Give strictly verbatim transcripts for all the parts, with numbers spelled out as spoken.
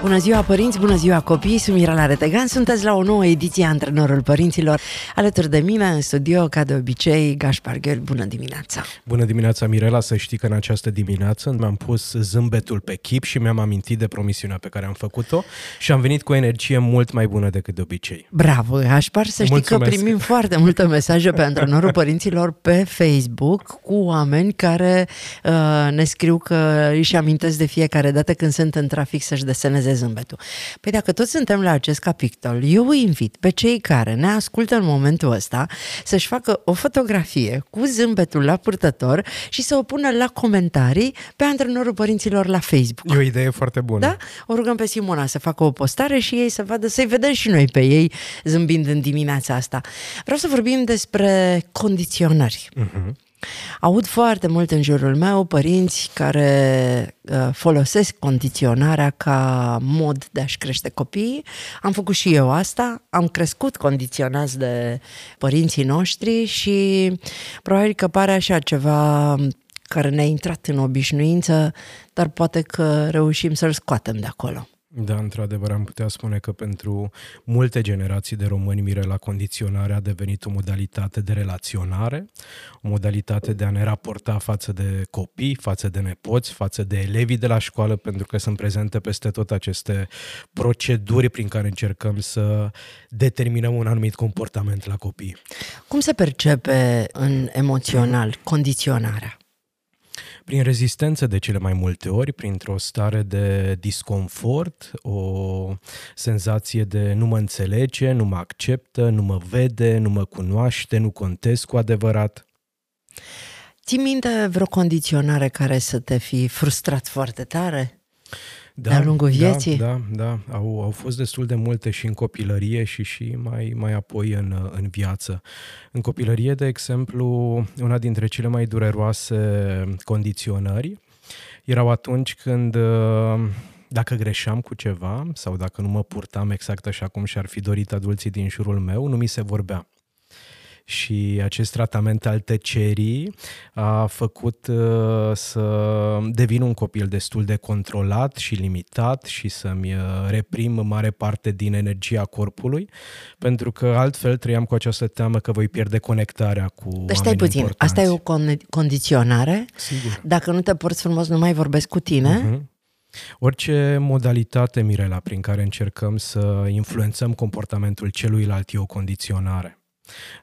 Bună ziua părinți, bună ziua copii, sunt Mirela Retegan, sunteți la o nouă ediție a Antrenorul Părinților. Alături de mine, în studio, ca de obicei, Gaspar Gheorghi, bună dimineața! Bună dimineața, Mirela, să știi că în această dimineață mi-am pus zâmbetul pe chip și mi-am amintit de promisiunea pe care am făcut-o și am venit cu o energie mult mai bună decât de obicei. Bravo, Gaspar, să știi Mulțumesc. Că primim foarte multe mesaje pe Antrenorul Părinților pe Facebook cu oameni care uh, ne scriu că își amintesc de fiecare dată când sunt în trafic să-și deseneze zâmbetul. Păi dacă toți suntem la acest capitol, eu îi invit pe cei care ne ascultă în momentul ăsta să-și facă o fotografie cu zâmbetul la purtător și să o pună la comentarii pe Antrenorul Părinților la Facebook. E o idee foarte bună. Da? O rugăm pe Simona să facă o postare și ei să vadă, să-i vedem și noi pe ei zâmbind în dimineața asta. Vreau să vorbim despre condiționări. Uh-huh. Aud foarte mult în jurul meu părinți care folosesc condiționarea ca mod de a-și crește copiii. Am făcut și eu asta, am crescut condiționați de părinții noștri și probabil că pare așa ceva care ne-a intrat în obișnuință, dar poate că reușim să-l scoatem de acolo. Da, într-adevăr, am putea spune că pentru multe generații de români, Mirela, condiționarea a devenit o modalitate de relaționare, o modalitate de a ne raporta față de copii, față de nepoți, față de elevii de la școală, pentru că sunt prezente peste tot aceste proceduri prin care încercăm să determinăm un anumit comportament la copii. Cum se percepe în emoțional condiționarea? Prin rezistență de cele mai multe ori, printr-o stare de disconfort, o senzație de nu mă înțelege, nu mă acceptă, nu mă vede, nu mă cunoaște, nu contez cu adevărat. Ții minte vreo condiționare care să te fi frustrat foarte tare? Da, de-a lungul vieții? Da, da, da. Au, au fost destul de multe și în copilărie și și mai, mai apoi în, în viață. În copilărie, de exemplu, una dintre cele mai dureroase condiționări erau atunci când, dacă greșeam cu ceva sau dacă nu mă purtam exact așa cum și-ar fi dorit adulții din jurul meu, nu mi se vorbea. Și acest tratament al tăcerii a făcut uh, să devin un copil destul de controlat și limitat și să-mi reprim mare parte din energia corpului, pentru că altfel trăiam cu această teamă că voi pierde conectarea cu oamenii importanți. Deci stai puțin, asta e o con- condiționare? Sigur. Dacă nu te porți frumos, nu mai vorbesc cu tine? Uh-huh. Orice modalitate, Mirela, prin care încercăm să influențăm comportamentul celuilalt e o condiționare.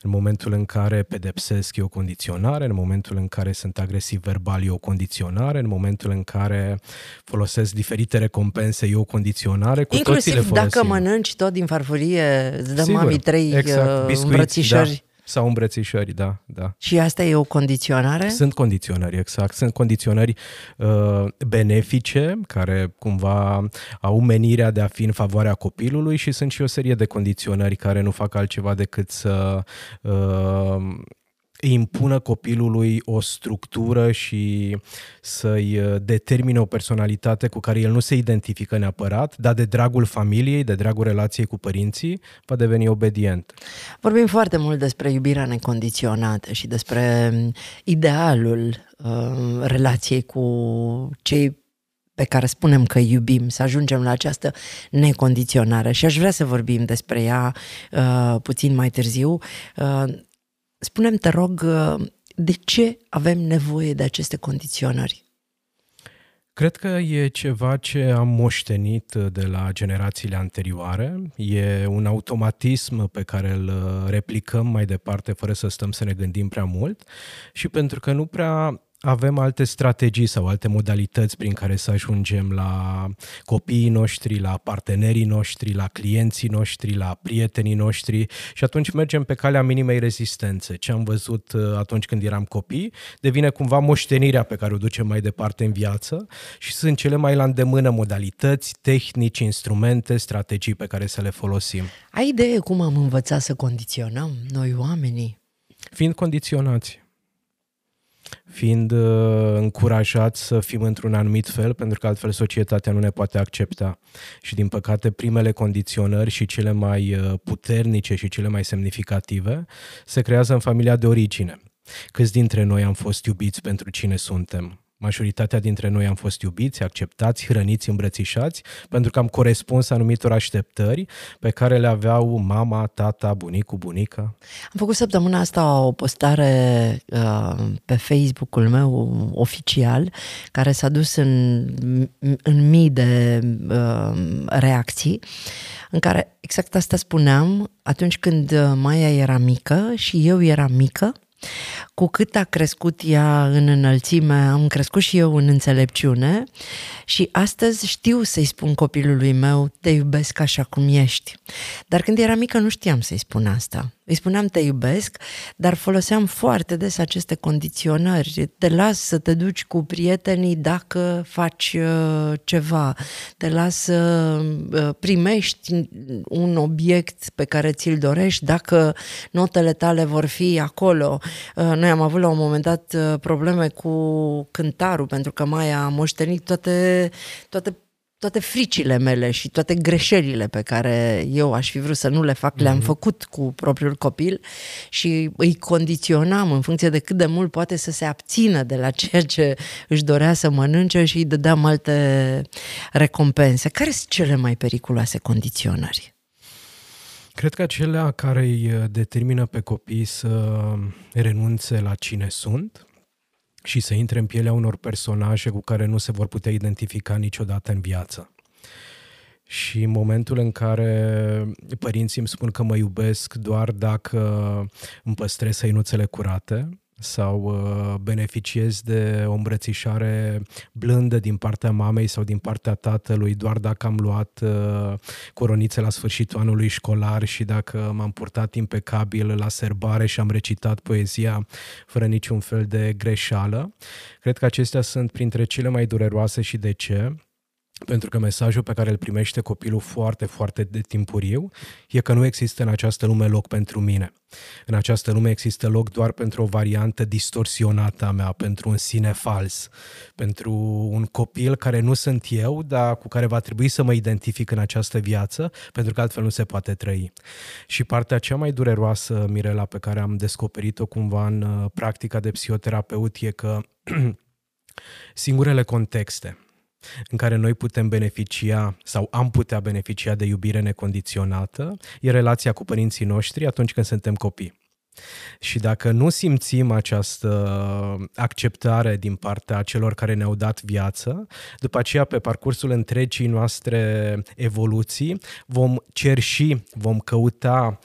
În momentul în care pedepsesc e o condiționare, în momentul în care sunt agresiv verbal e o condiționare, în momentul în care folosesc diferite recompense e o condiționare, cu inclusiv toții le folosim. Dacă mănânci tot din farfurie, îți dă Sigur, mami trei exact, biscuiți, îmbrățișări. Da. Sau îmbrățișări, da, da. Și asta e o condiționare? Sunt condiționări, exact. Sunt condiționări uh, benefice, care cumva au menirea de a fi în favoarea copilului și sunt și o serie de condiționări care nu fac altceva decât să uh, îi impună copilului o structură și să-i determine o personalitate cu care el nu se identifică neapărat, dar de dragul familiei, de dragul relației cu părinții, va deveni obedient. Vorbim foarte mult despre iubirea necondiționată și despre idealul uh, relației cu cei pe care spunem că iubim, să ajungem la această necondiționare și aș vrea să vorbim despre ea uh, puțin mai târziu. Uh, Spune-mi, te rog, de ce avem nevoie de aceste condiționări? Cred că e ceva ce am moștenit de la generațiile anterioare. E un automatism pe care îl replicăm mai departe fără să stăm să ne gândim prea mult și pentru că nu prea avem alte strategii sau alte modalități prin care să ajungem la copiii noștri, la partenerii noștri, la clienții noștri, la prietenii noștri și atunci mergem pe calea minimei rezistențe. Ce am văzut atunci când eram copii devine cumva moștenirea pe care o ducem mai departe în viață și sunt cele mai la îndemână modalități, tehnici, instrumente, strategii pe care să le folosim. Ai idee cum am învățat să condiționăm noi oamenii? Fiind condiționați. Fiind uh, încurajați să fim într-un anumit fel, pentru că altfel societatea nu ne poate accepta. Și din păcate primele condiționări și cele mai uh, puternice și cele mai semnificative se creează în familia de origine. Câți dintre noi am fost iubiți pentru cine suntem? Majoritatea dintre noi am fost iubiți, acceptați, hrăniți, îmbrățișați, pentru că am corespuns anumitor așteptări pe care le aveau mama, tata, bunicul, bunica. Am făcut săptămâna asta o postare uh, pe Facebook-ul meu oficial, care s-a dus în, în mii de uh, reacții, în care exact asta spuneam atunci când Maia era mică și eu eram mică. Cu cât a crescut ea în înălțime, am crescut și eu în înțelepciune și astăzi știu să-i spun copilului meu, te iubesc așa cum ești. Dar când era mică nu știam să-i spun asta. Îi spuneam te iubesc, dar foloseam foarte des aceste condiționări. Te las să te duci cu prietenii dacă faci ceva. Te las să primești un obiect pe care ți-l dorești dacă notele tale vor fi acolo. Noi am avut la un moment dat probleme cu cântarul, pentru că Maia a moștenit toate, toate toate fricile mele și toate greșelile pe care eu aș fi vrut să nu le fac, le-am făcut cu propriul copil și îi condiționam în funcție de cât de mult poate să se abțină de la ceea ce își dorea să mănânce și îi dădeam alte recompense. Care sunt cele mai periculoase condiționări? Cred că acelea care îi determină pe copii să renunțe la cine sunt și să intre în pielea unor personaje cu care nu se vor putea identifica niciodată în viață. Și în momentul în care părinții îmi spun că mă iubesc doar dacă îmi păstrez săinuțele curate sau beneficiez de o îmbrățișare blândă din partea mamei sau din partea tatălui doar dacă am luat coronițe la sfârșitul anului școlar și dacă m-am purtat impecabil la serbare și am recitat poezia fără niciun fel de greșeală. Cred că acestea sunt printre cele mai dureroase și de ce? Pentru că mesajul pe care îl primește copilul foarte, foarte de timpuriu e că nu există în această lume loc pentru mine. În această lume există loc doar pentru o variantă distorsionată a mea, pentru un sine fals, pentru un copil care nu sunt eu, dar cu care va trebui să mă identific în această viață, pentru că altfel nu se poate trăi. Și partea cea mai dureroasă, Mirela, pe care am descoperit-o cumva în practica de psihoterapeut e că singurele contexte în care noi putem beneficia sau am putea beneficia de iubire necondiționată, e relația cu părinții noștri atunci când suntem copii. Și dacă nu simțim această acceptare din partea celor care ne-au dat viață, după aceea pe parcursul întregii noastre evoluții vom cerși, vom căuta,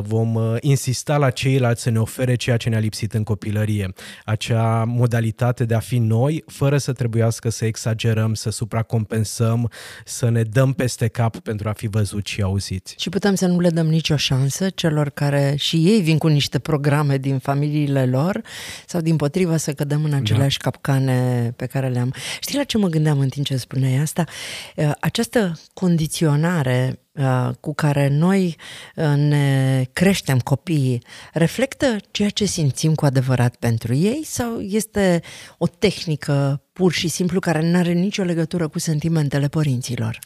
vom insista la ceilalți să ne ofere ceea ce ne-a lipsit în copilărie, acea modalitate de a fi noi fără să trebuiască să exagerăm, să supracompensăm, să ne dăm peste cap pentru a fi văzuți și auziți. Și putem să nu le dăm nicio șansă celor care și ei vin cu niște programe din familiile lor sau din potrivă să cădem în aceleași da. capcane pe care le-am. Știi la ce mă gândeam în timp ce spuneai asta? Această condiționare cu care noi ne creștem copiii reflectă ceea ce simțim cu adevărat pentru ei sau este o tehnică pur și simplu care nu are nicio legătură cu sentimentele părinților?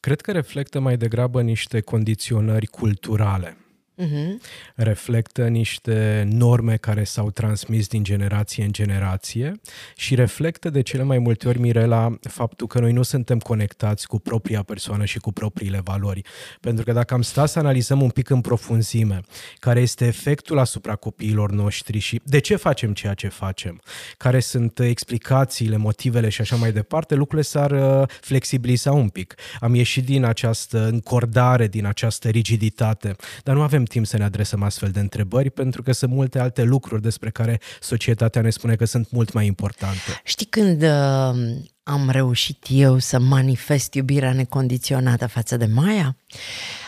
Cred că reflectă mai degrabă niște condiționări culturale. Uhum. Reflectă niște norme care s-au transmis din generație în generație și reflectă de cele mai multe ori, Mirela, faptul că noi nu suntem conectați cu propria persoană și cu propriile valori. Pentru că dacă am stat să analizăm un pic în profunzime care este efectul asupra copiilor noștri și de ce facem ceea ce facem, care sunt explicațiile, motivele și așa mai departe, lucrurile s-ar flexibiliza un pic. Am ieșit din această încordare, din această rigiditate, dar nu avem timp să ne adresăm astfel de întrebări, pentru că sunt multe alte lucruri despre care societatea ne spune că sunt mult mai importante. Știi, când uh, am reușit eu să manifest iubirea necondiționată față de Maia?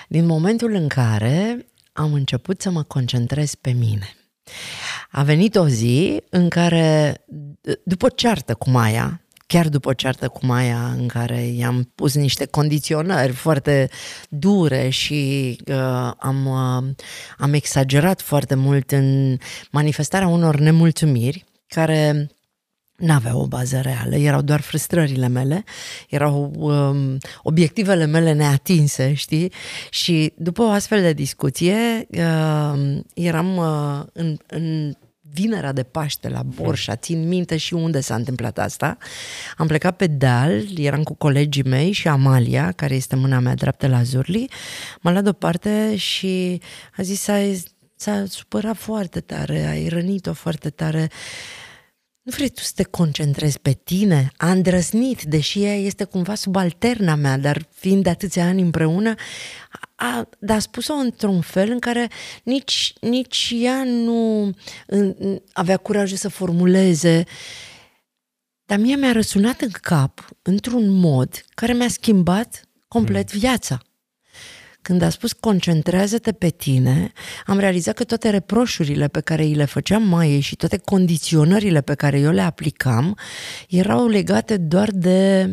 Din momentul în care am început să mă concentrez pe mine. A venit o zi în care, după ceartă cu Maia, chiar după ceartă cu Maia, în care i-am pus niște condiționări foarte dure și uh, am, uh, am exagerat foarte mult în manifestarea unor nemulțumiri care n-aveau o bază reală, erau doar frustrările mele, erau um, obiectivele mele neatinse, știi? Și după o astfel de discuție uh, eram uh, în... în Vinerea de Paște la Borșa, țin minte și unde s-a întâmplat asta. Am plecat pe deal, eram cu colegii mei și Amalia, care este mâna mea dreaptă la Zurli, m-a luat deoparte și a zis, ai, s-a supărat foarte tare, ai rănit-o foarte tare. Nu vrei tu să te concentrezi pe tine? A îndrăznit, deși ea este cumva subalterna mea, dar fiind de atâția ani împreună, a, dar a spus-o într-un fel în care nici, nici ea nu în, avea curajul să formuleze. Dar mie mi-a răsunat în cap într-un mod care mi-a schimbat complet viața. Când a spus concentrează-te pe tine, am realizat că toate reproșurile pe care îi le făceam Maiei și toate condiționările pe care eu le aplicam erau legate doar de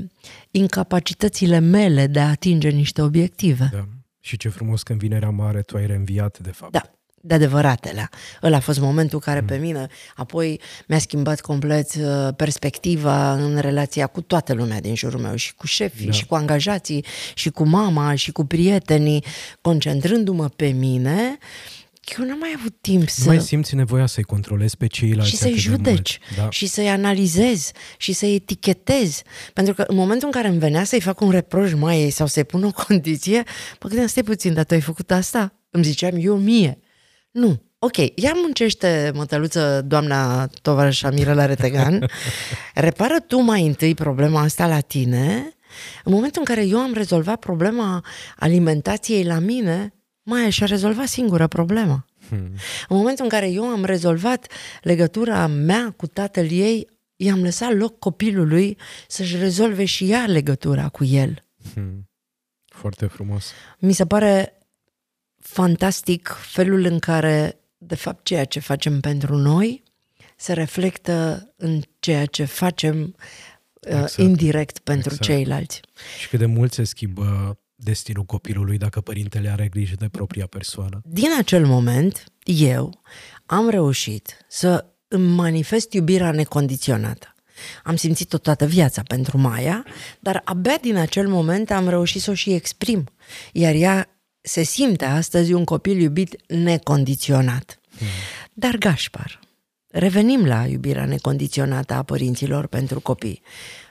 incapacitățile mele de a atinge niște obiective. Da. Și ce frumos că în Vinerea Mare tu ai reînviat, de fapt. Da, de adevăratele. Ăla a fost momentul care mm. pe mine, apoi mi-a schimbat complet perspectiva în relația cu toată lumea din jurul meu, și cu șefii, da. Și cu angajații, și cu mama, și cu prietenii. Concentrându-mă pe mine, eu n-am mai avut timp nu să... mai simți nevoia să-i controlezi pe ceilalți. Și să-i judeci, da. Și să-i analizezi, și să-i etichetezi. Pentru că în momentul în care îmi venea să-i fac un reproș Maiei sau să-i pun o condiție, mă gândeam, stai puțin, dar tu ai făcut asta? Îmi ziceam eu mie. Nu. Ok, ia muncește, mătăluță, doamna tovarășa Mirela Retegan, repară tu mai întâi problema asta la tine. În momentul în care eu am rezolvat problema alimentației la mine... Maia și-a rezolvat singură problema. Hmm. În momentul în care eu am rezolvat legătura mea cu tatăl ei, i-am lăsat loc copilului să-și rezolve și ea legătura cu el. Hmm. Foarte frumos. Mi se pare fantastic felul în care, de fapt, ceea ce facem pentru noi se reflectă în ceea ce facem exact. uh, indirect pentru exact. Ceilalți. Și cât de mult se schimbă destinul copilului dacă părintele are grijă de propria persoană. Din acel moment, eu am reușit să îmi manifest iubirea necondiționată. Am simțit-o toată viața pentru Maia, dar abia din acel moment am reușit să o și exprim. Iar ea se simte astăzi un copil iubit necondiționat. Hmm. Dar, Gaspar, revenim la iubirea necondiționată a părinților pentru copii.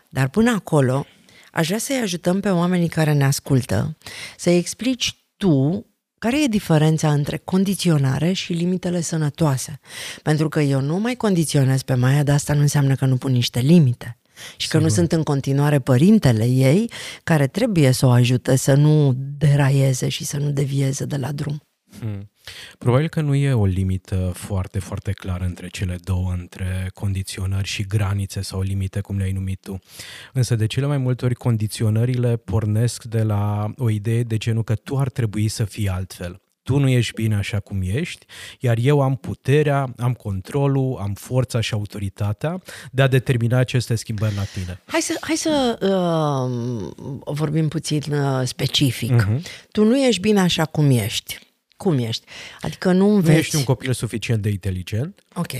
Dar până acolo... aș vrea să-i ajutăm pe oamenii care ne ascultă să-i explici tu care e diferența între condiționare și limitele sănătoase. Pentru că eu nu mai condiționez pe Maia, dar asta nu înseamnă că nu pun niște limite. Și că nu sunt în continuare părintele ei care trebuie să o ajute să nu deraieze și să nu devieze de la drum. Hmm. Probabil că nu e o limită foarte, foarte clară între cele două, între condiționări și granițe sau limite, cum le-ai numit tu. Însă de cele mai multe ori condiționările pornesc de la o idee de genul că tu ar trebui să fii altfel. Tu nu ești bine așa cum ești, iar eu am puterea, am controlul, am forța și autoritatea de a determina aceste schimbări la tine. Hai să, hai să uh, vorbim puțin uh, specific. Uh-huh. Tu nu ești bine așa cum ești. Cum ești? Adică nu înveți... Nu ești un copil suficient de inteligent. Ok.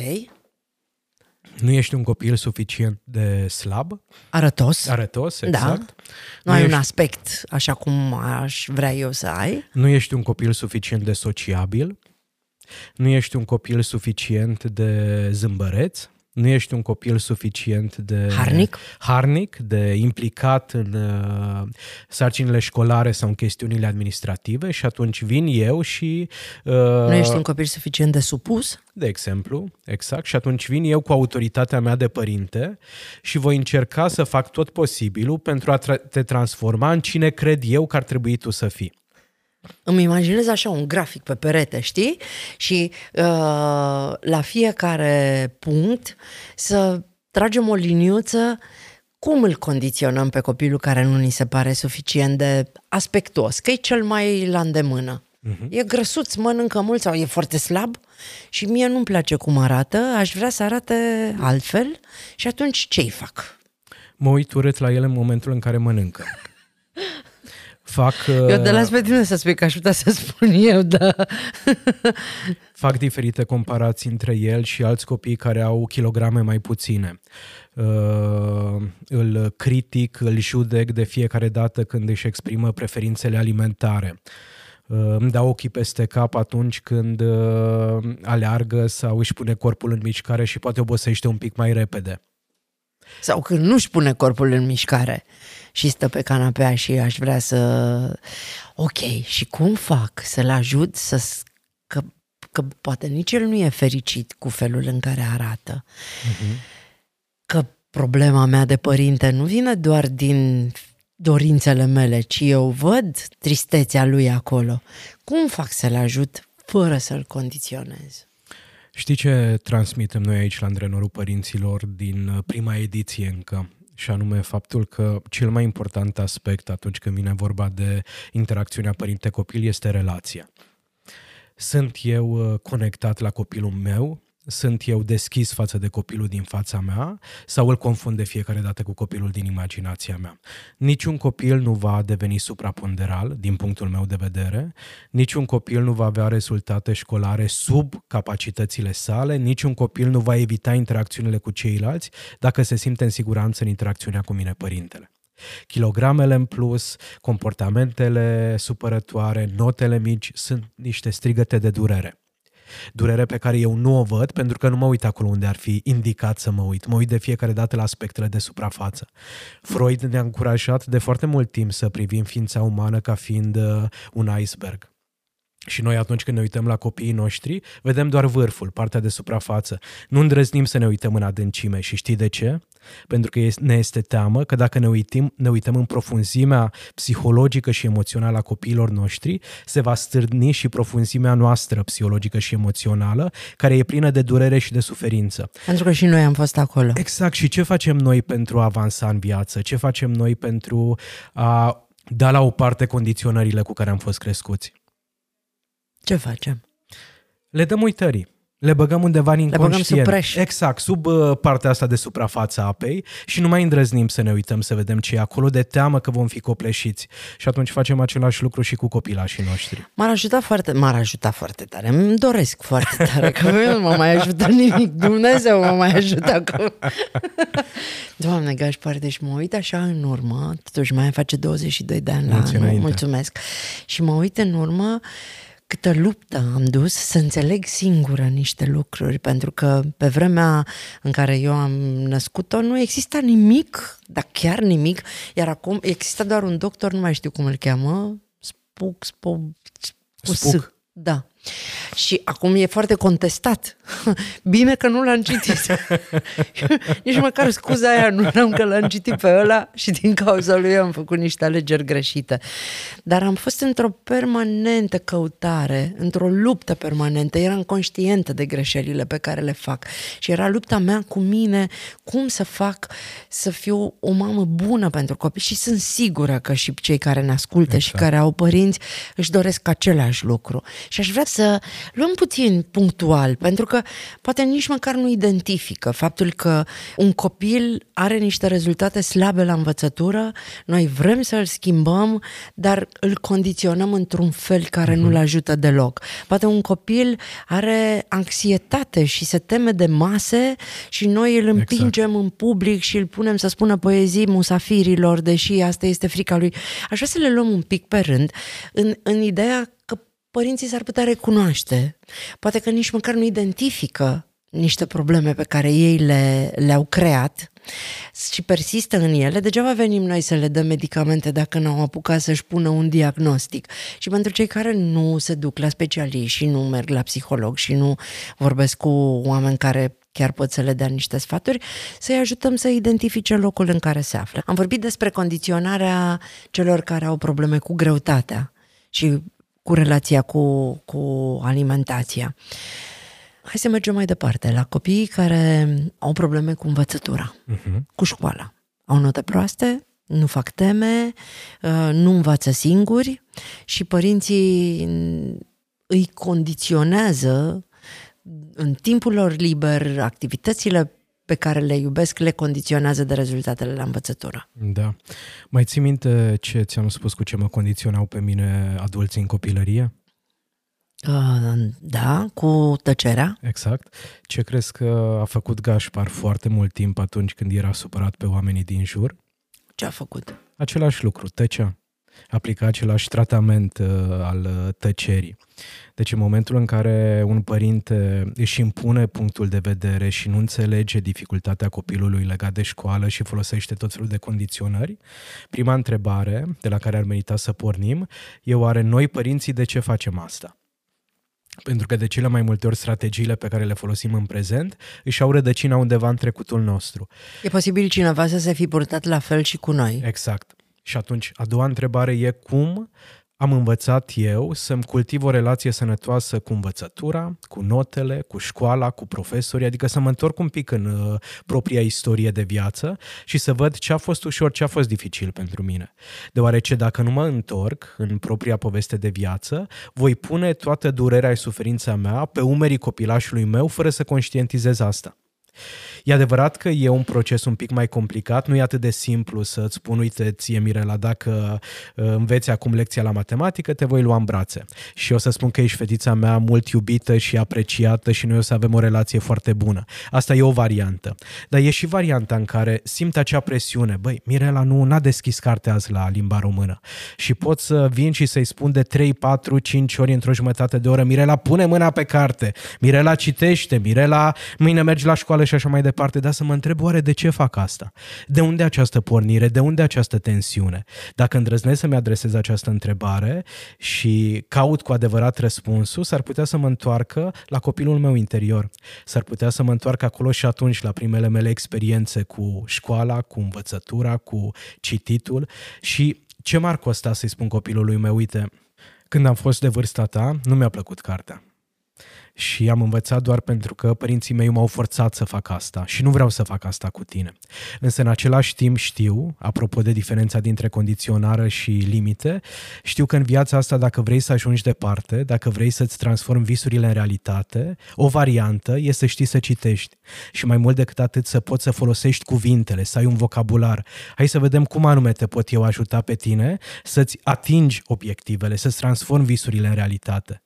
Nu ești un copil suficient de slab. Arătos. Arătos, exact. Da. Nu ai ești... un aspect așa cum aș vrea eu să ai. Nu ești un copil suficient de sociabil. Nu ești un copil suficient de zâmbăreț. Nu ești un copil suficient de harnic, harnic de implicat în uh, sarcinile școlare sau în chestiunile administrative și atunci vin eu și... Uh, nu ești un copil suficient de supus? De exemplu, exact. Și atunci vin eu cu autoritatea mea de părinte și voi încerca să fac tot posibilul pentru a tra- te transforma în cine cred eu că ar trebui tu să fii. îmi imaginez așa un grafic pe perete, știi? Și uh, la fiecare punct să tragem o liniuță. Cum îl condiționăm pe copilul care nu ni se pare suficient de aspectuos? Că e cel mai la îndemână. Uh-huh. E grăsuț, mănâncă mult sau e foarte slab și mie nu-mi place cum arată, aș vrea să arate altfel și atunci ce-i fac? Mă uit urât la ele în momentul în care mănâncă. Fac, eu te las pe tine să spui, că aș putea să spun eu, da. Fac diferite comparații între el și alți copii care au kilograme mai puține. Uh, îl critic, îl judec de fiecare dată când își exprimă preferințele alimentare. Uh, îmi dau ochii peste cap atunci când uh, aleargă sau își pune corpul în mișcare și poate obosește un pic mai repede. Sau când nu-și pune corpul în mișcare și stă pe canapea și aș vrea să... Ok, și cum fac să-l ajut să... Că, că poate nici el nu e fericit cu felul în care arată. Uh-huh. Că problema mea de părinte nu vine doar din dorințele mele, ci eu văd tristețea lui acolo. Cum fac să-l ajut fără să-l condiționez? Știi ce transmitem noi aici la Antrenorul Părinților din prima ediție încă? Și anume faptul că cel mai important aspect atunci când vine vorba de interacțiunea părinte-copil este relația. Sunt eu conectat la copilul meu? Sunt eu deschis față de copilul din fața mea? Sau îl confund de fiecare dată cu copilul din imaginația mea? Niciun copil nu va deveni supraponderal, din punctul meu de vedere. Niciun copil nu va avea rezultate școlare sub capacitățile sale. Niciun copil nu va evita interacțiunile cu ceilalți dacă se simte în siguranță în interacțiunea cu mine, părintele. Kilogramele în plus, comportamentele supărătoare, notele mici sunt niște strigăte de durere. Durere pe care eu nu o văd pentru că nu mă uit acolo unde ar fi indicat să mă uit. Mă uit de fiecare dată la aspectele de suprafață. Freud ne-a încurajat de foarte mult timp să privim ființa umană ca fiind un iceberg. Și noi atunci când ne uităm la copiii noștri, vedem doar vârful, partea de suprafață. Nu îndrăznim să ne uităm în adâncime și știi de ce? Pentru că ne este teamă că dacă ne uităm, ne uităm în profunzimea psihologică și emoțională a copiilor noștri, se va stârni și profunzimea noastră psihologică și emoțională, care e plină de durere și de suferință. Pentru că și noi am fost acolo. Exact. Și ce facem noi pentru a avansa în viață? Ce facem noi pentru a da la o parte condiționările cu care am fost crescuți? Ce facem? Le dăm uitării. Le băgăm undeva în inconștient. Exact, sub partea asta de suprafața apei și nu mai îndrăznim să ne uităm să vedem ce e acolo de teamă că vom fi copleșiți. Și atunci facem același lucru și cu copilașii noștri. M-ar ajuta foarte, m-ar ajuta foarte tare. Îmi doresc foarte tare că nu mă mai ajută nimic. Dumnezeu mă mai ajută acum. Doamne, Gașpar, deci mă uit așa în urmă, totuși mai face douăzeci și doi de ani la anul. Mulțumesc. Și mă uit în urmă câtă luptă am dus să înțeleg singură niște lucruri, pentru că pe vremea în care eu am născut-o nu exista nimic, dar chiar nimic, iar acum exista doar un doctor, nu mai știu cum îl cheamă, Spuc, Spuc, Spuc. Da. Și acum e foarte contestat. Bine că nu l-am citit. Nici măcar scuza aia nu am, că l-am citit pe ăla și din cauza lui am făcut niște alegeri greșite. Dar am fost într-o permanentă căutare, într-o luptă permanentă. Eram conștientă de greșelile pe care le fac. Și era lupta mea cu mine, cum să fac să fiu o mamă bună pentru copii. Și sunt sigură că și cei care ne ascultă, exact, și care au părinți își doresc același lucru. Și aș vrea să luăm puțin punctual, pentru că poate nici măcar nu identifică faptul că un copil are niște rezultate slabe la învățătură, noi vrem să îl schimbăm, dar îl condiționăm într-un fel care nu-l ajută deloc. Poate un copil are anxietate și se teme de mase și noi îl împingem, exact, în public și îl punem să spună poezii musafirilor, deși asta este frica lui. Așa să le luăm un pic pe rând, în, în ideea că părinții s-ar putea recunoaște, poate că nici măcar nu identifică niște probleme pe care ei le, le-au creat și persistă în ele, degeaba venim noi să le dăm medicamente dacă n-au apucat să-și pună un diagnostic. Și pentru cei care nu se duc la specialiști și nu merg la psiholog și nu vorbesc cu oameni care chiar pot să le dea niște sfaturi, să-i ajutăm să identifice locul în care se află. Am vorbit despre condiționarea celor care au probleme cu greutatea și cu relația cu, cu alimentația. Hai să mergem mai departe, la copiii care au probleme cu învățătura, uh-huh. cu școala. Au note proaste, nu fac teme, nu învață singuri și părinții îi condiționează în timpul lor liber, activitățile pe care le iubesc le condiționează de rezultatele la învățătură. Da. Mai ții minte ce ți-am spus cu ce mă condiționau pe mine adulții în copilărie? Da, cu tăcerea. Exact. Ce crezi că a făcut Gaspar foarte mult timp atunci când era supărat pe oamenii din jur? Ce a făcut? Același lucru, tăcea. Aplica același tratament al tăcerii. Deci în momentul în care un părinte își impune punctul de vedere și nu înțelege dificultatea copilului legat de școală și folosește tot felul de condiționări, prima întrebare de la care ar merita să pornim e: oare noi părinții de ce facem asta? Pentru că de cele mai multe ori strategiile pe care le folosim în prezent își au rădăcina undeva în trecutul nostru. E posibil cineva să se fi purtat la fel și cu noi. Exact. Și atunci a doua întrebare e: cum am învățat eu să-mi cultiv o relație sănătoasă cu învățătura, cu notele, cu școala, cu profesorii, adică să mă întorc un pic în uh, propria istorie de viață și să văd ce a fost ușor, ce a fost dificil pentru mine. Deoarece dacă nu mă întorc în propria poveste de viață, voi pune toată durerea și suferința mea pe umerii copilașului meu fără să conștientizez asta. E adevărat că e un proces un pic mai complicat, nu e atât de simplu să-ți spun: uite ție, Mirela, dacă înveți acum lecția la matematică, te voi lua în brațe și o să spun că ești fetița mea mult iubită și apreciată și noi o să avem o relație foarte bună. Asta e o variantă. Dar e și varianta în care simt acea presiune: băi, Mirela nu n-a deschis cartea azi la limba română, și pot să vin și să-i spun de trei, patru, cinci ori într-o jumătate de oră: Mirela, pune mâna pe carte, Mirela, citește, Mirela, mâine mergi la școală și așa mai departe, dar să mă întreb: oare de ce fac asta? De unde această pornire? De unde această tensiune? Dacă îndrăznesc să-mi adresez această întrebare și caut cu adevărat răspunsul, s-ar putea să mă întoarcă la copilul meu interior. S-ar putea să mă întoarcă acolo și atunci la primele mele experiențe cu școala, cu învățătura, cu cititul. Și ce m-ar costa să-i spun copilului meu: uite, când am fost de vârsta ta, nu mi-a plăcut cartea. Și am învățat doar pentru că părinții mei m-au forțat să fac asta și nu vreau să fac asta cu tine. Însă în același timp știu, apropo de diferența dintre condiționare și limite, știu că în viața asta, dacă vrei să ajungi departe, dacă vrei să-ți transformi visurile în realitate, o variantă e să știi să citești și mai mult decât atât să poți să folosești cuvintele, să ai un vocabular. Hai să vedem cum anume te pot eu ajuta pe tine să-ți atingi obiectivele, să-ți transformi visurile în realitate.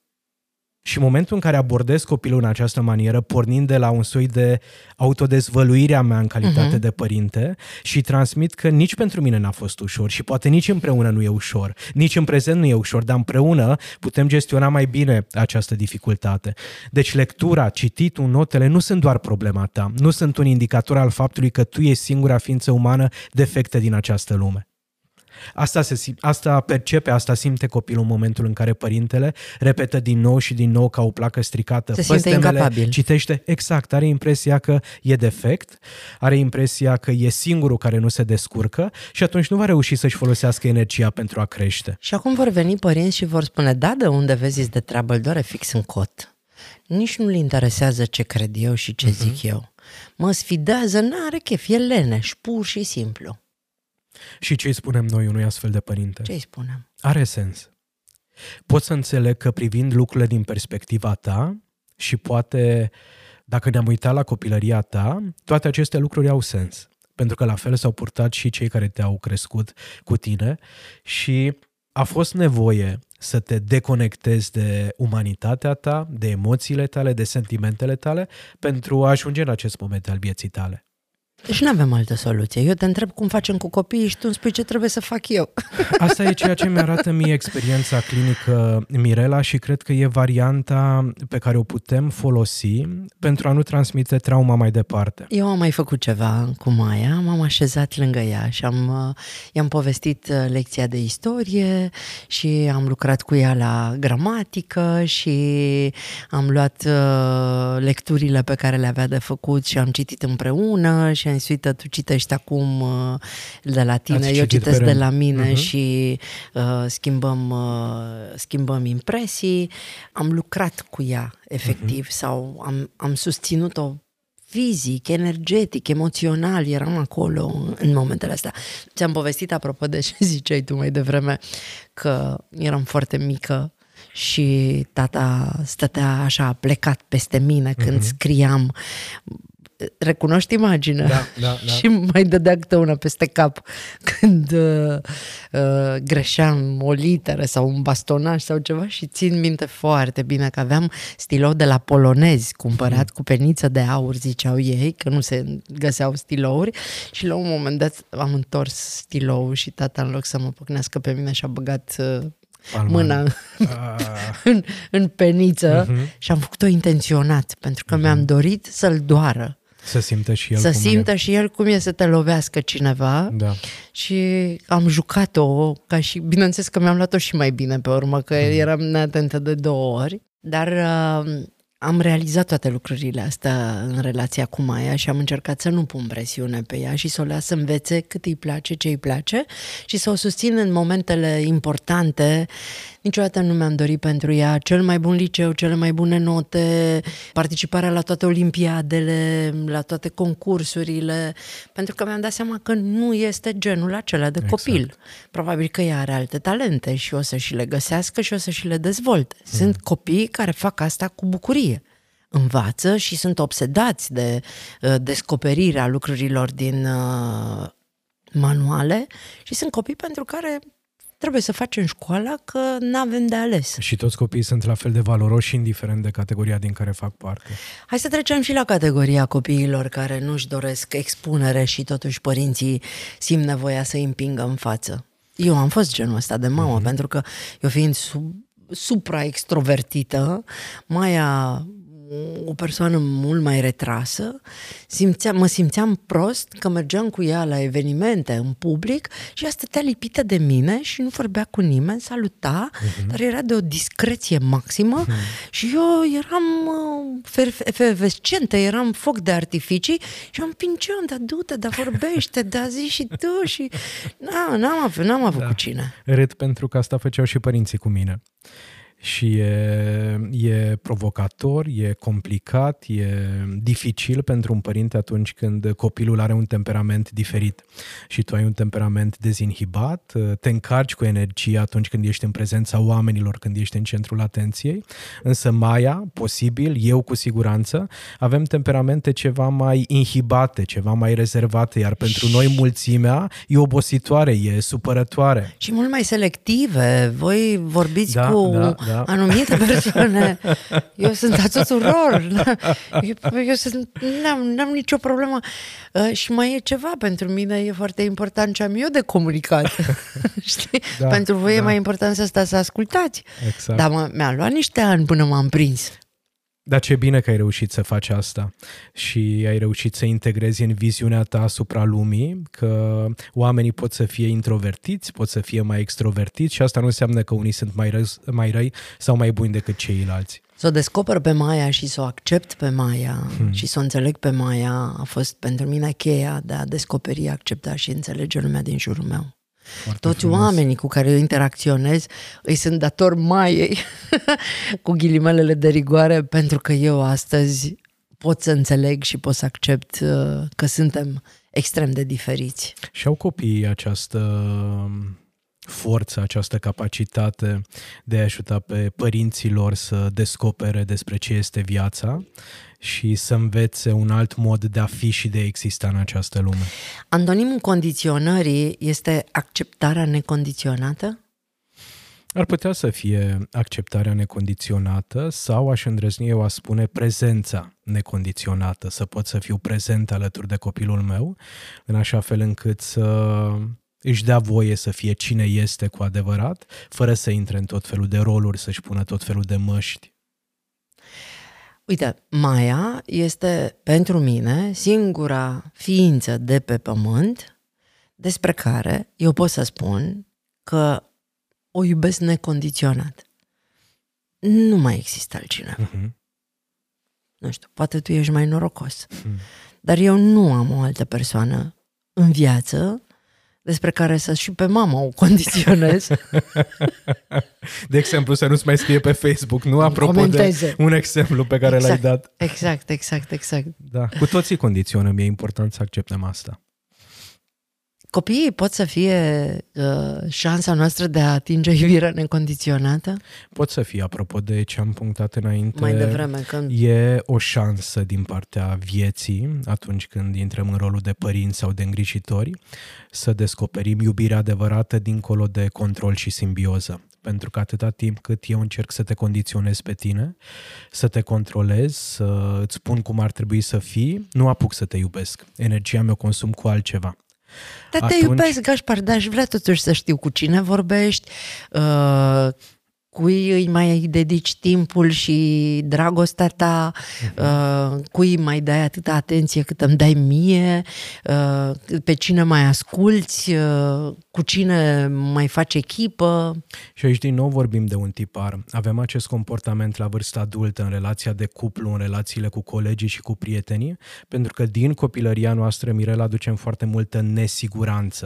Și în momentul în care abordez copilul în această manieră, pornind de la un soi de autodezvăluirea mea în calitate uh-huh. de părinte, și transmit că nici pentru mine n-a fost ușor și poate nici împreună nu e ușor, nici în prezent nu e ușor, dar împreună putem gestiona mai bine această dificultate. Deci lectura, cititul, notele nu sunt doar problema ta, nu sunt un indicator al faptului că tu ești singura ființă umană defectă din această lume. Asta, se, asta percepe, asta simte copilul în momentul în care părintele repetă din nou și din nou ca o placă stricată. Se simte incapabil. Citește, exact, are impresia că e defect, are impresia că e singurul care nu se descurcă și atunci nu va reuși să-și folosească energia pentru a crește. Și acum vor veni părinți și vor spune: da, de unde vezi de treabă, îl doare fix în cot. Nici nu-l interesează ce cred eu și ce uh-huh. zic eu. Mă sfidează, n-are chef, e leneș, pur și simplu. Și ce îi spunem noi unui astfel de părinte? Ce îi spunem? Are sens. Pot să înțeleg că privind lucrurile din perspectiva ta și poate dacă ne-am uitat la copilăria ta, toate aceste lucruri au sens. Pentru că la fel s-au purtat și cei care te-au crescut cu tine și a fost nevoie să te deconectezi de umanitatea ta, de emoțiile tale, de sentimentele tale pentru a ajunge în acest moment al vieții tale. Deci nu avem altă soluție. Eu te întreb cum facem cu copiii și tu îmi spui ce trebuie să fac eu. Asta e ceea ce mi-arată mie experiența clinică, Mirela, și cred că e varianta pe care o putem folosi pentru a nu transmite trauma mai departe. Eu am mai făcut ceva cu Maia, m-am așezat lângă ea și am, i-am povestit lecția de istorie și am lucrat cu ea la gramatică și am luat lecturile pe care le avea de făcut și am citit împreună și sens, uite, tu citești acum de la tine, eu citesc de la mine uh-huh. și uh, schimbăm, uh, schimbăm impresii. Am lucrat cu ea, efectiv, uh-huh. sau am, am susținut-o fizic, energetic, emoțional, eram acolo în momentele astea. Ți-am povestit, apropo de ce ziceai tu mai devreme, că eram foarte mică și tata stătea așa plecat peste mine când mm-hmm. scriam. Recunoști imaginea? Da, da, da. Și mai dădea câte una peste cap când uh, uh, greșeam o literă sau un bastonaj sau ceva, și țin minte foarte bine că aveam stilou de la polonezi cumpărat mm. cu peniță de aur, ziceau ei, că nu se găseau stilouri, și la un moment dat am întors stiloul și tata, în loc să mă pocnească pe mine, și-a băgat uh, mâna în, în peniță uh-huh. și am făcut-o intenționat, pentru că uh-huh. mi-am dorit să-l doară. Să simtă și el, să cum, simtă e. Și el cum e să te lovească cineva. Da. Și am jucat-o ca și, bineînțeles că mi-am luat-o și mai bine pe urmă, că uh-huh. eram neatentă de două ori, dar uh, am realizat toate lucrurile astea în relația cu Maia și am încercat să nu pun presiune pe ea și să o las să învețe cât îi place, ce îi place, și să o susțin în momentele importante. Niciodată nu mi-am dorit pentru ea cel mai bun liceu, cele mai bune note, participarea la toate olimpiadele, la toate concursurile, pentru că mi-am dat seama că nu este genul acela de exact. Copil. Probabil că ea are alte talente și o să și le găsească și o să și le dezvolte. Mm. Sunt copii care fac asta cu bucurie. Învață și sunt obsedați de uh, descoperirea lucrurilor din uh, manuale, și sunt copii pentru care trebuie să facem școala, că n-avem de ales. Și toți copiii sunt la fel de valoroși, indiferent de categoria din care fac parte. Hai să trecem și la categoria copiilor care nu-și doresc expunere și totuși părinții simt nevoia să îi împingă în față. Eu am fost genul ăsta de mamă, mm-hmm. pentru că eu, fiind sub, supra-extrovertită, Maia, o persoană mult mai retrasă, simțeam, mă simțeam prost că mergeam cu ea la evenimente în public și ea stătea lipită de mine și nu vorbea cu nimeni, saluta, uh-huh. dar era de o discreție maximă uh-huh. și eu eram efervescentă, eram foc de artificii și am împingeam, da, du-te, da, vorbește, da, zi și tu, și na, n-am avut, n-am avut da. Cu cine. Râd pentru că asta făceau și părinții cu mine. Și e, e provocator, e complicat, e dificil pentru un părinte atunci când copilul are un temperament diferit și tu ai un temperament dezinhibat, te încarci cu energie atunci când ești în prezența oamenilor, când ești în centrul atenției, însă Maia, posibil, eu cu siguranță, avem temperamente ceva mai inhibate, ceva mai rezervate, iar pentru noi mulțimea e obositoare, e supărătoare. Și mult mai selective, voi vorbiți da, cu... Da, da. Anumite persoane. Eu sunt a tuturor. Eu, eu sunt, n-am, n-am nicio problemă. Uh, și mai e ceva, pentru mine e foarte important ce am eu de comunicat. Știi? Da, pentru voi da. E mai important să stați să ascultați. Exact. Dar mă, mi-a luat niște ani până m-am prins. Dar ce bine că ai reușit să faci asta și ai reușit să integrezi în viziunea ta asupra lumii că oamenii pot să fie introvertiți, pot să fie mai extrovertiți, și asta nu înseamnă că unii sunt mai răi, mai răi sau mai buni decât ceilalți. Să o descoper pe Maia și să o accept pe Maia hmm. și să o înțeleg pe Maia a fost pentru mine cheia de a descoperi, accepta și înțelege lumea din jurul meu. Foarte Toți frumos. Oamenii cu care eu interacționez îi sunt dator Maiei, cu ghilimelele de rigoare, pentru că eu astăzi pot să înțeleg și pot să accept că suntem extrem de diferiți. Și au copiii această forță, această capacitate de a ajuta pe părinților să descopere despre ce este viața și să învețe un alt mod de a fi și de a exista în această lume. Antonimul condiționării este acceptarea necondiționată? Ar putea să fie acceptarea necondiționată, sau aș îndrăzni eu a spune prezența necondiționată, să pot să fiu prezent alături de copilul meu, în așa fel încât să își dea voie să fie cine este cu adevărat, fără să intre în tot felul de roluri, să-și pună tot felul de măști. Uite, Maia este pentru mine singura ființă de pe pământ despre care eu pot să spun că o iubesc necondiționat. Nu mai există altcineva. Uh-huh. Nu știu, poate tu ești mai norocos. Uh-huh. Dar eu nu am o altă persoană în viață despre care să și pe mama o condiționez. De exemplu, să nu-ți mai scrie pe Facebook, nu? Apropo Comenteze. De un exemplu pe care exact, l-ai dat. Exact, exact, exact. Da. Cu toții condiționăm, e important să acceptăm asta. Copiii pot să fie uh, șansa noastră de a atinge iubirea necondiționată? Pot să fie, apropo de ce am punctat înainte. Mai devreme, când... E o șansă din partea vieții, atunci când intrăm în rolul de părinți sau de îngrijitori, să descoperim iubirea adevărată dincolo de control și simbioză. Pentru că atâta timp cât eu încerc să te condiționez pe tine, să te controlez, să îți spun cum ar trebui să fii, nu apuc să te iubesc. Energia mea o consum cu altceva. Dar te Atunci... iubesc, Gaspar, dar aș vrea totuși să știu cu cine vorbești, uh, cui îi mai dedici timpul și dragostea ta, uh, cui mai dai atâta atenție cât îmi dai mie, uh, pe cine mai asculți, uh, cu cine mai faci echipă. Și aici din nou vorbim de un tipar. Avem acest comportament la vârsta adultă, în relația de cuplu, în relațiile cu colegii și cu prietenii, pentru că din copilăria noastră, Mirela, aducem foarte multă nesiguranță.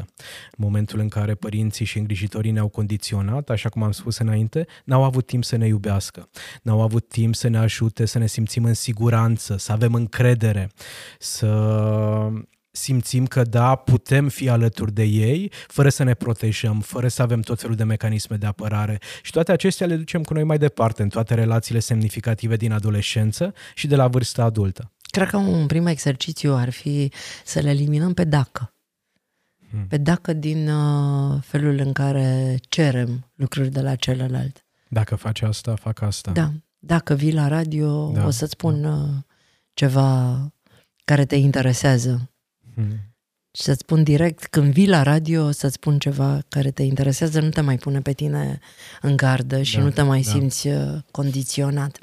În momentul în care părinții și îngrijitorii ne-au condiționat, așa cum am spus înainte, n-au avut timp să ne iubească, n-au avut timp să ne ajute, să ne simțim în siguranță, să avem încredere, să... simțim că da, putem fi alături de ei, fără să ne protejăm, fără să avem tot felul de mecanisme de apărare. Și toate acestea le ducem cu noi mai departe, în toate relațiile semnificative din adolescență și de la vârsta adultă. Cred că un prim exercițiu ar fi să le eliminăm pe dacă. Hmm. Pe dacă din uh, felul în care cerem lucruri de la celălalt. Dacă faci asta, fac asta. Da. Dacă vii la radio, da, o să-ți spun da. ceva care te interesează. Hmm. Și să-ți spun direct, când vii la radio, să-ți spun ceva care te interesează, nu te mai pune pe tine în gardă și da, nu te mai da. simți condiționat.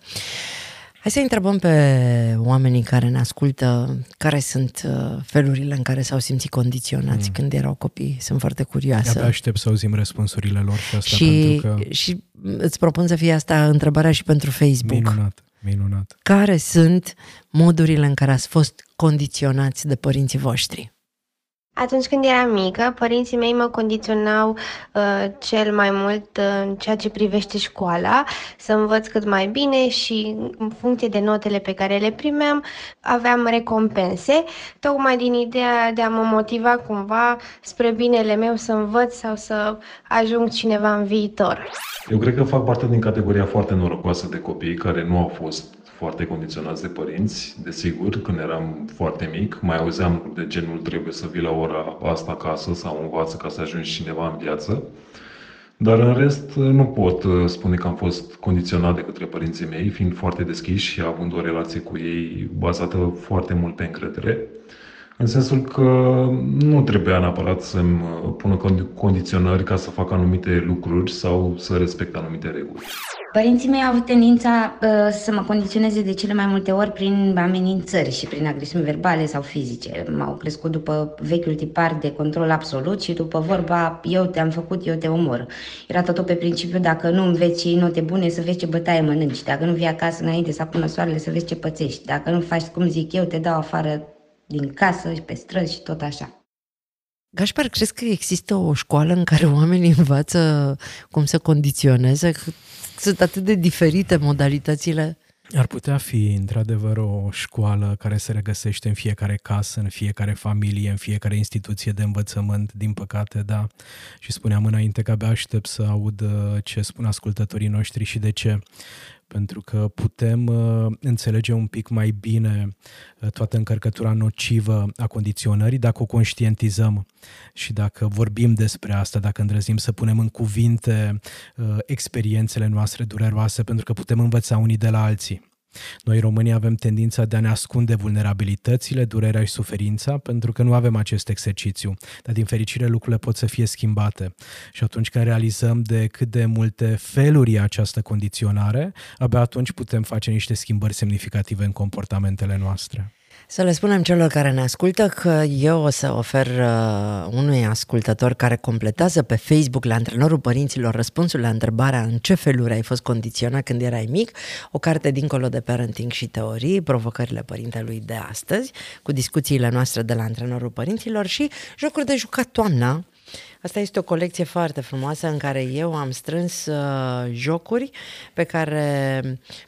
Hai să întrebăm pe oamenii care ne ascultă care sunt felurile în care s-au simțit condiționați hmm. când erau copii. Sunt foarte curioasă. Abia aștept să auzim răspunsurile lor și asta și, pentru că... Și îți propun să fie asta întrebarea și pentru Facebook. Minunat. Minunat. Care sunt modurile în care ați fost condiționați de părinții voștri? Atunci când eram mică, părinții mei mă condiționau uh, cel mai mult uh, în ceea ce privește școala, să învăț cât mai bine și în funcție de notele pe care le primeam, aveam recompense, tocmai din ideea de a mă motiva cumva spre binele meu să învăț sau să ajung cineva în viitor. Eu cred că fac parte din categoria foarte norocoasă de copii care nu au fost foarte condiționați de părinți, desigur, când eram foarte mic, mai auzeam lucruri de genul trebuie să vii la ora asta acasă sau învață ca să ajungi cineva în viață, dar în rest nu pot spune că am fost condiționat de către părinții mei, fiind foarte deschiși și având o relație cu ei bazată foarte mult pe încredere, în sensul că nu trebuia neapărat să-mi pună condiționări ca să fac anumite lucruri sau să respect anumite reguli. Părinții mei au avut tendința uh, să mă condiționeze de cele mai multe ori prin amenințări și prin agresiuni verbale sau fizice. M-au crescut după vechiul tipar de control absolut și după vorba eu te-am făcut, eu te omor. Era totul pe principiu dacă nu înveți ce note bune să vezi ce bătaie mănânci, dacă nu vii acasă înainte să apună soarele să vezi ce pățești, dacă nu faci cum zic eu te dau afară din casă și pe străzi și tot așa. Gaspar, crezi că există o școală în care oamenii învață cum să condiționeze? Sunt atât de diferite modalitățile. Ar putea fi, într-adevăr, o școală care se regăsește în fiecare casă, în fiecare familie, în fiecare instituție de învățământ, din păcate, da. Și spuneam înainte că abia aștept să aud ce spun ascultătorii noștri și de ce. Pentru că putem înțelege un pic mai bine toată încărcătura nocivă a condiționării dacă o conștientizăm și dacă vorbim despre asta, dacă îndrăznim să punem în cuvinte experiențele noastre dureroase, pentru că putem învăța unii de la alții. Noi românii avem tendința de a ne ascunde vulnerabilitățile, durerea și suferința pentru că nu avem acest exercițiu, dar din fericire lucrurile pot să fie schimbate și atunci când realizăm de cât de multe feluri e această condiționare, abia atunci putem face niște schimbări semnificative în comportamentele noastre. Să le spunem celor care ne ascultă că eu o să ofer uh, unui ascultător care completează pe Facebook la Antrenorul Părinților răspunsul la întrebarea în ce feluri ai fost condiționat când erai mic, o carte dincolo de parenting și teorii, provocările părintelui de astăzi, cu discuțiile noastre de la Antrenorul Părinților și jocuri de jucat toamna. Asta este o colecție foarte frumoasă în care eu am strâns uh, jocuri pe care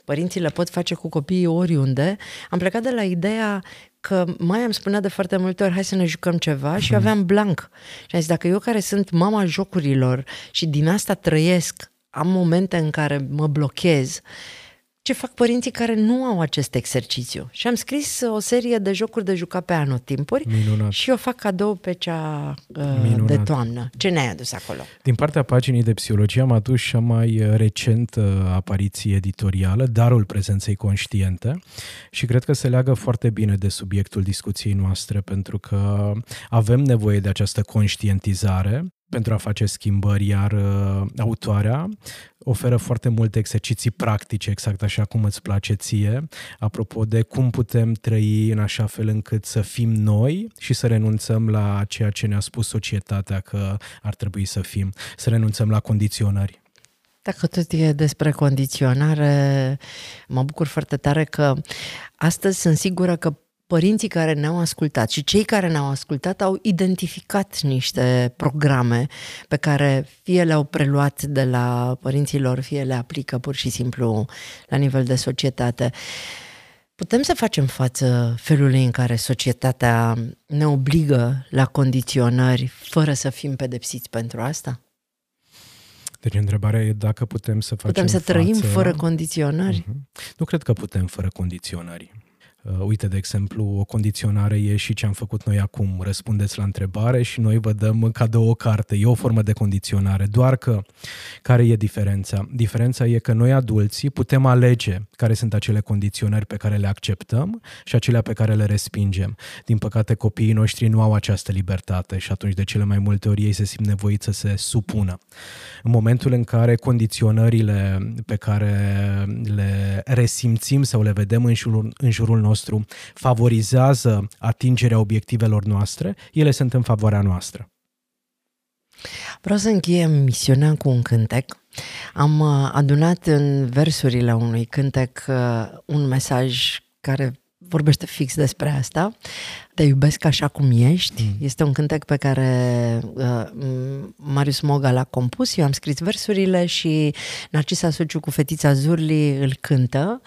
părinții le pot face cu copiii oriunde. Am plecat de la ideea că Maia îmi spunea de foarte multe ori hai să ne jucăm ceva și eu aveam blank. Și am zis, dacă eu care sunt mama jocurilor și din asta trăiesc, am momente în care mă blochez, ce fac părinții care nu au acest exercițiu? Și am scris o serie de jocuri de jucat pe anotimpuri. Minunat. Și eu fac cadou pe cea uh, de toamnă. Ce ne-ai adus acolo? Din partea paginii de psihologie am adus cea mai recentă apariție editorială, Darul prezenței conștiente, și cred că se leagă foarte bine de subiectul discuției noastre, pentru că avem nevoie de această conștientizare pentru a face schimbări, iar uh, autoarea oferă foarte multe exerciții practice, exact așa cum îți place ție, apropo de cum putem trăi în așa fel încât să fim noi și să renunțăm la ceea ce ne-a spus societatea că ar trebui să fim, să renunțăm la condiționări. Dacă tot e despre condiționare, mă bucur foarte tare că astăzi sunt sigură că părinții care ne-au ascultat și cei care ne-au ascultat au identificat niște programe pe care fie le-au preluat de la părinților, fie le aplică pur și simplu la nivel de societate. Putem să facem față felului în care societatea ne obligă la condiționări fără să fim pedepsiți pentru asta? Deci întrebarea e dacă putem să facem Putem să față... trăim fără condiționări? Uh-huh. Nu cred că putem fără condiționări. Uite, de exemplu, o condiționare e și ce am făcut noi acum. Răspundeți la întrebare și noi vă dăm cadou o carte. E o formă de condiționare. Doar că, care e diferența? Diferența e că noi, adulții, putem alege care sunt acele condiționări pe care le acceptăm și acelea pe care le respingem. Din păcate, copiii noștri nu au această libertate și atunci, de cele mai multe ori, ei se simt nevoiți să se supună. În momentul în care condiționările pe care le resimțim sau le vedem în jurul, în jurul nostru, favorizează atingerea obiectivelor noastre, ele sunt în favoarea noastră. Vreau să încheiem misiunea cu un cântec. Am adunat în versurile unui cântec un mesaj care vorbește fix despre asta. Te iubesc așa cum ești. Mm. Este un cântec pe care uh, Marius Moga l-a compus, eu am scris versurile și Narcisa Suciu cu Fetița Zurli îl cântă.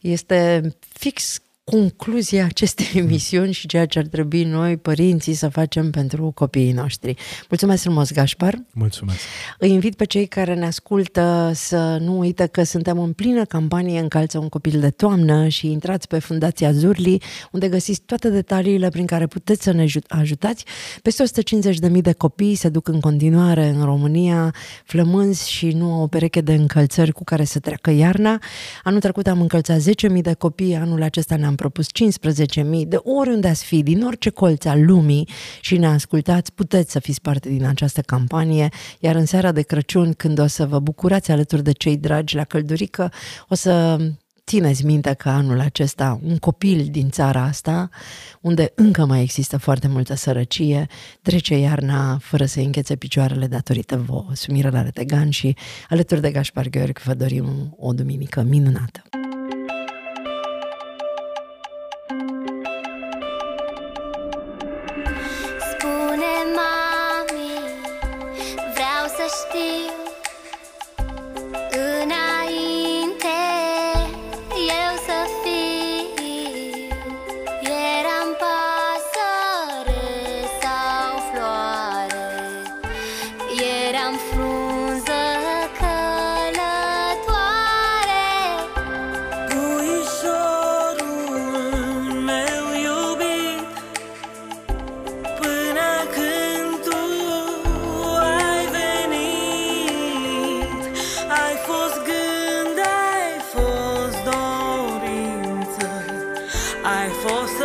Este fix concluzia acestei emisiuni și ceea ce ar trebui noi, părinții, să facem pentru copiii noștri. Mulțumesc frumos, Gaspar! Mulțumesc! Îi invit pe cei care ne ascultă să nu uită că suntem în plină campanie Încalță un copil de toamnă și intrați pe Fundația Zurli, unde găsiți toate detaliile prin care puteți să ne ajutați. Peste o sută cincizeci de mii de copii se duc în continuare în România flămânzi și nu au o pereche de încălțări cu care să treacă iarna. Anul trecut am încălțat zece mii de copii, anul acesta ne-am Am propus cincisprezece mii, de oriunde ați fi, din orice colț al lumii și ne ascultați, puteți să fiți parte din această campanie, iar în seara de Crăciun, când o să vă bucurați alături de cei dragi la căldurică, o să țineți minte că anul acesta un copil din țara asta, unde încă mai există foarte multă sărăcie, trece iarna fără să înghețe picioarele datorită vouă. Sunt Mirela Retegan și alături de Gaspar Gheorghi vă dorim o duminică minunată. Ai fost